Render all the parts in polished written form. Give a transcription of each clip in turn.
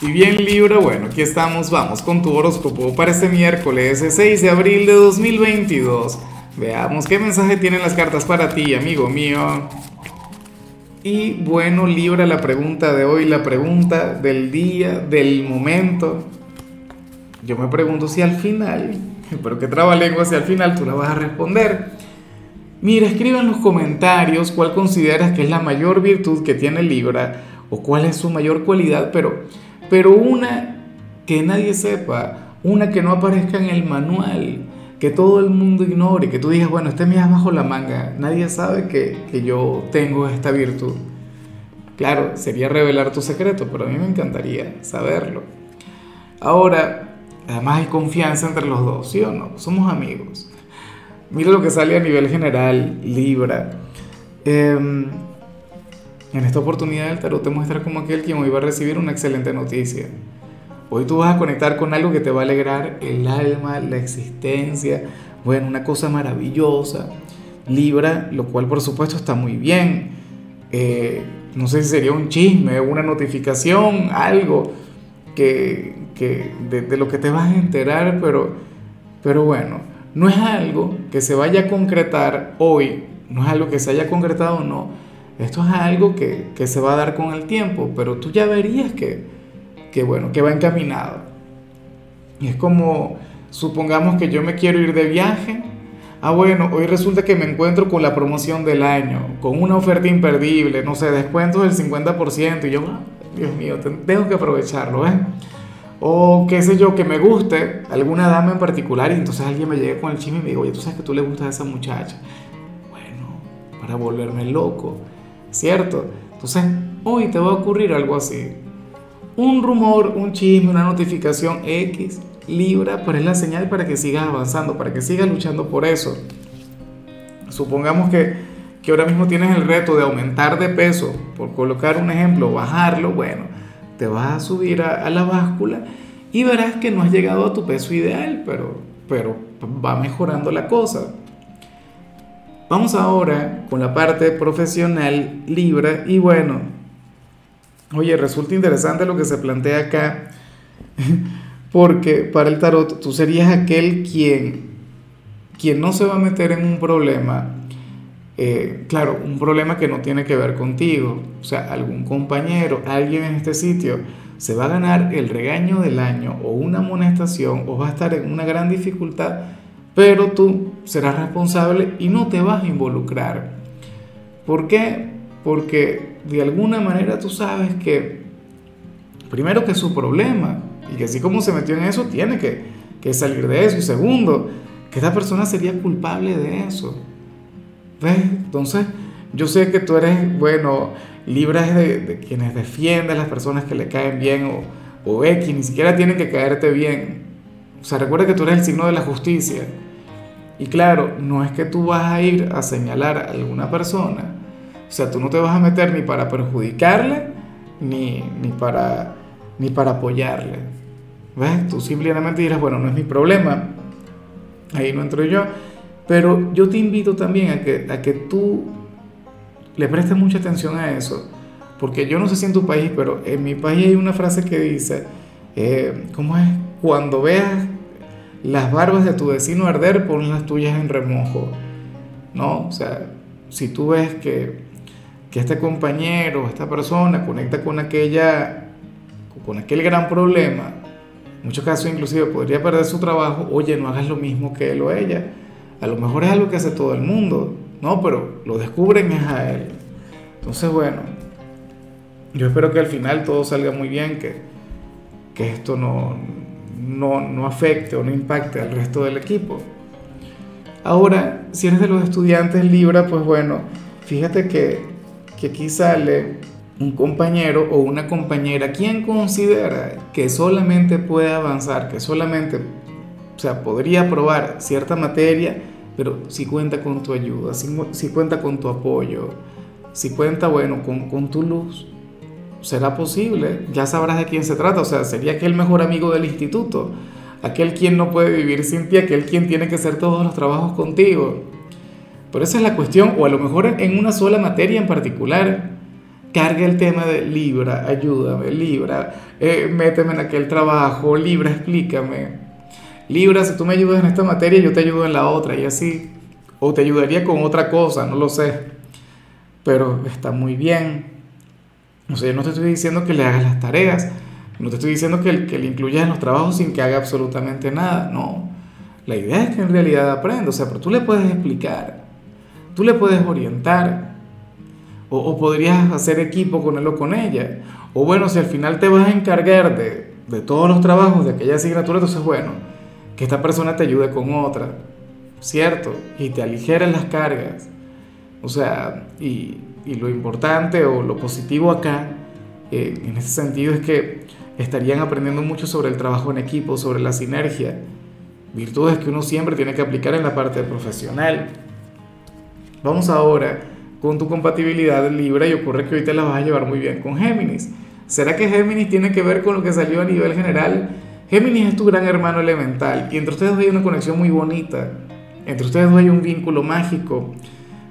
Y bien, Libra, bueno, aquí estamos, vamos con tu horóscopo para este miércoles 6 de abril de 2022. Veamos qué mensaje tienen las cartas para ti, amigo mío. Y bueno, Libra, la pregunta de hoy, la pregunta del día, del momento. Yo me pregunto si al final, pero qué trabalengua, si al final tú la vas a responder. Mira, escribe en los comentarios cuál consideras que es la mayor virtud que tiene Libra o cuál es su mayor cualidad, pero una que nadie sepa, una que no aparezca en el manual, que todo el mundo ignore, que tú digas, bueno, este me es bajo la manga, nadie sabe que yo tengo esta virtud. Claro, sería revelar tu secreto, pero a mí me encantaría saberlo. Ahora, además hay confianza entre los dos, ¿sí o no? Somos amigos. Mira lo que sale a nivel general, Libra. En esta oportunidad el tarot te muestra como aquel quien hoy va a recibir una excelente noticia. Hoy tú vas a conectar con algo que te va a alegrar el alma, la existencia, bueno, una cosa maravillosa, Libra, lo cual por supuesto está muy bien. No sé si sería un chisme, una notificación, algo que de lo que te vas a enterar, pero bueno, no es algo que se vaya a concretar hoy, no es algo que se haya concretado, no. Esto es algo que se va a dar con el tiempo, pero tú ya verías que va encaminado. Y es como, supongamos que yo me quiero ir de viaje. Ah, bueno, hoy resulta que me encuentro con la promoción del año, con una oferta imperdible, no sé, descuentos del 50%, y yo, Dios mío, tengo que aprovecharlo, ¿eh? O qué sé yo, que me guste alguna dama en particular, y entonces alguien me llega con el chisme y me digo, oye, tú sabes que tú le gustas a esa muchacha. Bueno, para volverme loco, ¿cierto? Entonces, hoy te va a ocurrir algo así. Un rumor, un chisme, una notificación X, Libra, pero es la señal para que sigas avanzando, para que sigas luchando por eso. Supongamos que ahora mismo tienes el reto de aumentar de peso, por colocar un ejemplo, bajarlo, bueno, te vas a subir a la báscula y verás que no has llegado a tu peso ideal, pero va mejorando la cosa. Vamos ahora con la parte profesional, Libra, y bueno, oye, resulta interesante lo que se plantea acá, porque para el tarot tú serías aquel quien no se va a meter en un problema, claro, un problema que no tiene que ver contigo, o sea, algún compañero, alguien en este sitio, se va a ganar el regaño del año o una amonestación o va a estar en una gran dificultad, pero tú serás responsable y no te vas a involucrar. ¿Por qué? Porque de alguna manera tú sabes que, primero, que es su problema y que así como se metió en eso tiene que salir de eso, y segundo, que esta persona sería culpable de eso, ¿ves? Entonces yo sé que tú eres, bueno, Libra es de quienes defienden a las personas que le caen bien o X, ni siquiera tienen que caerte bien, o sea, recuerda que tú eres el signo de la justicia y claro, no es que tú vas a ir a señalar a alguna persona. O sea, tú no te vas a meter ni para perjudicarle, ni para apoyarle, ¿ves? Tú simplemente dirás, bueno, no es mi problema, ahí no entro yo. Pero yo te invito también a que tú le prestes mucha atención a eso, porque yo no sé si en tu país, pero en mi país hay una frase que dice, ¿cómo es? Cuando veas las barbas de tu vecino arder, pon las tuyas en remojo, ¿no? O sea, si tú ves que este compañero o esta persona conecta con aquel gran problema, en muchos casos inclusive podría perder su trabajo, oye, no hagas lo mismo que él o ella. A lo mejor es algo que hace todo el mundo, ¿no? Pero lo descubren es a él. Entonces, bueno, yo espero que al final todo salga muy bien, que esto no afecte o no impacte al resto del equipo. Ahora, si eres de los estudiantes, Libra, pues bueno, fíjate que aquí sale un compañero o una compañera quien considera que solamente puede avanzar, que solamente, o sea, podría aprobar cierta materia, pero si cuenta con tu ayuda, si cuenta con tu apoyo, si cuenta, bueno, con tu luz, será posible, ya sabrás de quién se trata, o sea, sería aquel mejor amigo del instituto, aquel quien no puede vivir sin ti, aquel quien tiene que hacer todos los trabajos contigo. Pero esa es la cuestión, o a lo mejor en una sola materia en particular. carga el tema de Libra, ayúdame, Libra, méteme en aquel trabajo, Libra, explícame, Libra, si tú me ayudas en esta materia, yo te ayudo en la otra, y así, o te ayudaría con otra cosa, no lo sé, pero está muy bien. O sea, yo no te estoy diciendo que le hagas las tareas, no te estoy diciendo que le incluyas en los trabajos sin que haga absolutamente nada, no. La idea es que en realidad aprenda, o sea, pero tú le puedes explicar, tú le puedes orientar, o podrías hacer equipo con él o con ella, o bueno, si al final te vas a encargar de todos los trabajos de aquella asignatura, entonces bueno, que esta persona te ayude con otra, ¿cierto? Y te aligeres las cargas, o sea, y lo importante o lo positivo acá, en ese sentido, es que estarían aprendiendo mucho sobre el trabajo en equipo, sobre la sinergia, virtudes que uno siempre tiene que aplicar en la parte profesional. Vamos ahora con tu compatibilidad Libra, y ocurre que ahorita la vas a llevar muy bien con Géminis. ¿Será que Géminis tiene que ver con lo que salió a nivel general? Géminis es tu gran hermano elemental, y entre ustedes hay una conexión muy bonita, entre ustedes hay un vínculo mágico.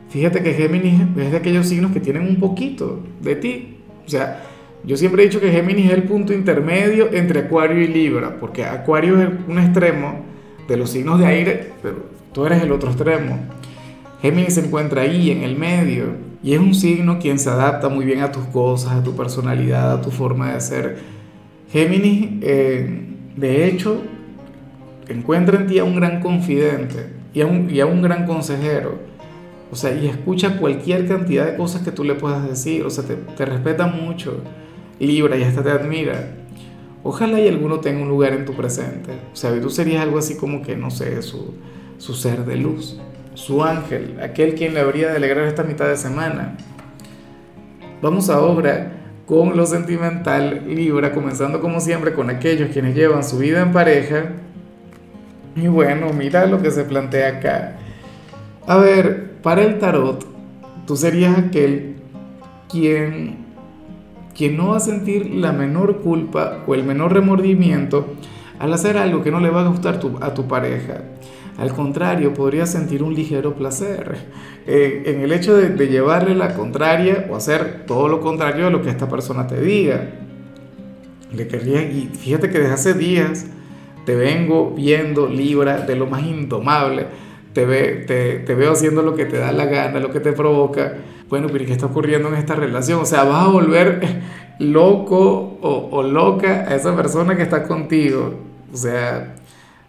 Fíjate que Géminis es de aquellos signos que tienen un poquito de ti. O sea, yo siempre he dicho que Géminis es el punto intermedio entre Acuario y Libra, porque Acuario es un extremo de los signos de aire, pero tú eres el otro extremo. Géminis se encuentra ahí, en el medio, y es un signo quien se adapta muy bien a tus cosas, a tu personalidad, a tu forma de ser. Géminis, de hecho, encuentra en ti a un gran confidente y a un gran consejero. O sea, y escucha cualquier cantidad de cosas que tú le puedas decir. O sea, te respeta mucho Libra, y hasta te admira. Ojalá y alguno tenga un lugar en tu presente. O sea, tú serías algo así como que, no sé, su ser de luz, su ángel, aquel quien le habría de alegrar esta mitad de semana. Vamos ahora con lo sentimental Libra, comenzando como siempre con aquellos quienes llevan su vida en pareja. Y bueno, mira lo que se plantea acá. A ver, para el tarot, tú serías aquel quien no va a sentir la menor culpa o el menor remordimiento al hacer algo que no le va a gustar a tu pareja. Al contrario, podrías sentir un ligero placer en el hecho de llevarle la contraria o hacer todo lo contrario de lo que esta persona te diga. Y fíjate que desde hace días te vengo viendo, Libra, de lo más indomable. Te veo haciendo lo que te da la gana, lo que te provoca. Bueno, pero ¿qué está ocurriendo en esta relación? O sea, vas a volver loco o loca a esa persona que está contigo. O sea,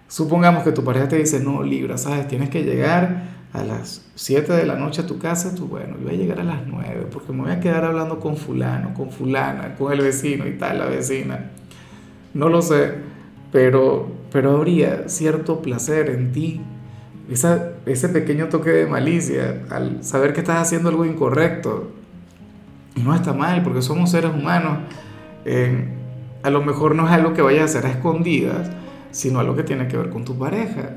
supongamos que tu pareja te dice, no, Libra, ¿sabes? Tienes que llegar a las 7 de la noche a tu casa. Tú, bueno, yo voy a llegar a las 9 porque me voy a quedar hablando con fulano, con fulana, con el vecino y tal, la vecina. No lo sé, pero habría cierto placer en ti. Ese pequeño toque de malicia al saber que estás haciendo algo incorrecto, y no está mal porque somos seres humanos. A lo mejor no es algo que vayas a hacer a escondidas, sino algo que tiene que ver con tu pareja.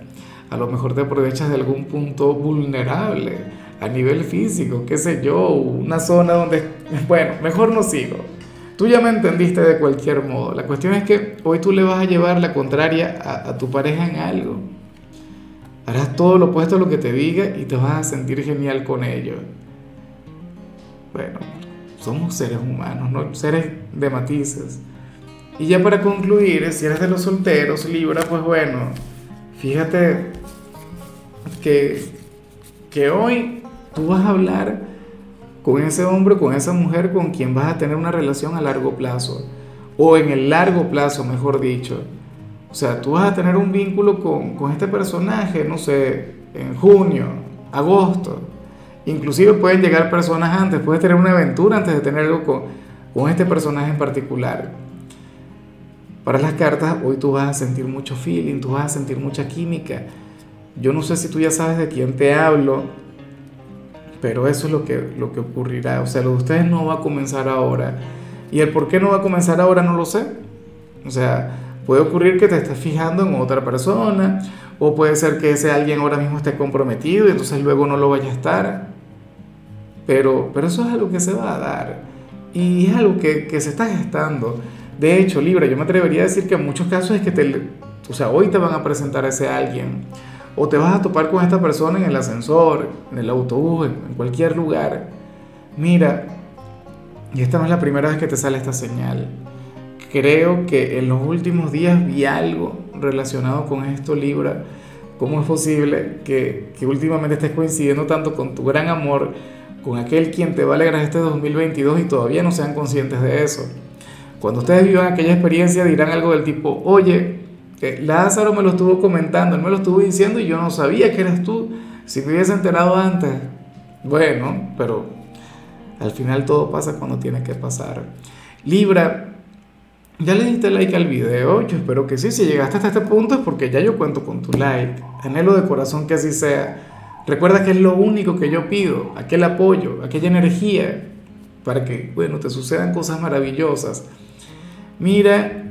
A lo mejor te aprovechas de algún punto vulnerable a nivel físico, qué sé yo, una zona donde, bueno, mejor no sigo. Tú ya me entendiste de cualquier modo. La cuestión es que hoy tú le vas a llevar la contraria a tu pareja en algo. Harás todo lo opuesto a lo que te diga y te vas a sentir genial con ello. Bueno, somos seres humanos, ¿no? Seres de matices. Y ya para concluir, si eres de los solteros, Libra, pues bueno, fíjate que hoy tú vas a hablar con ese hombre, con esa mujer, con quien vas a tener una relación a largo plazo, o en el largo plazo, mejor dicho. O sea, tú vas a tener un vínculo con este personaje, no sé, en junio, agosto. Inclusive pueden llegar personas antes, puedes tener una aventura antes de tener algo con este personaje en particular. Para las cartas, hoy tú vas a sentir mucho feeling, tú vas a sentir mucha química. Yo no sé si tú ya sabes de quién te hablo, pero eso es lo que ocurrirá. O sea, lo de ustedes no va a comenzar ahora. Y el por qué no va a comenzar ahora no lo sé. O sea, puede ocurrir que te estés fijando en otra persona, o puede ser que ese alguien ahora mismo esté comprometido y entonces luego no lo vaya a estar. Pero eso es algo que se va a dar, y es algo que se está gestando. De hecho, Libra, yo me atrevería a decir que en muchos casos es que hoy te van a presentar a ese alguien, o te vas a topar con esta persona en el ascensor, en el autobús, en cualquier lugar. Mira, Y esta no es la primera vez que te sale esta señal. Creo que en los últimos días vi algo relacionado con esto, Libra. ¿Cómo es posible que últimamente estés coincidiendo tanto con tu gran amor, con aquel quien te va a alegrar este 2022 y todavía no sean conscientes de eso? Cuando ustedes vivan aquella experiencia dirán algo del tipo: oye, Lázaro me lo estuvo comentando, él me lo estuvo diciendo y yo no sabía que eras tú, si me hubiese enterado antes. Bueno, pero al final todo pasa cuando tiene que pasar. Libra, ¿ya le diste like al video? Yo espero que sí. Si llegaste hasta este punto es porque ya yo cuento con tu like. Anhelo de corazón que así sea. Recuerda que es lo único que yo pido, aquel apoyo, aquella energía, para que, bueno, te sucedan cosas maravillosas. Mira,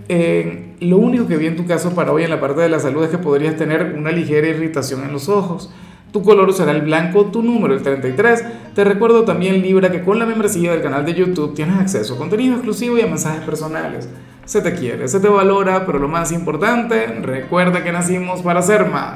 lo único que vi en tu caso para hoy en la parte de la salud es que podrías tener una ligera irritación en los ojos. Tu color será el blanco, tu número el 33. Te recuerdo también, Libra, que con la membresía del canal de YouTube tienes acceso a contenido exclusivo y a mensajes personales. Se te quiere, se te valora, pero lo más importante, recuerda que nacimos para ser más.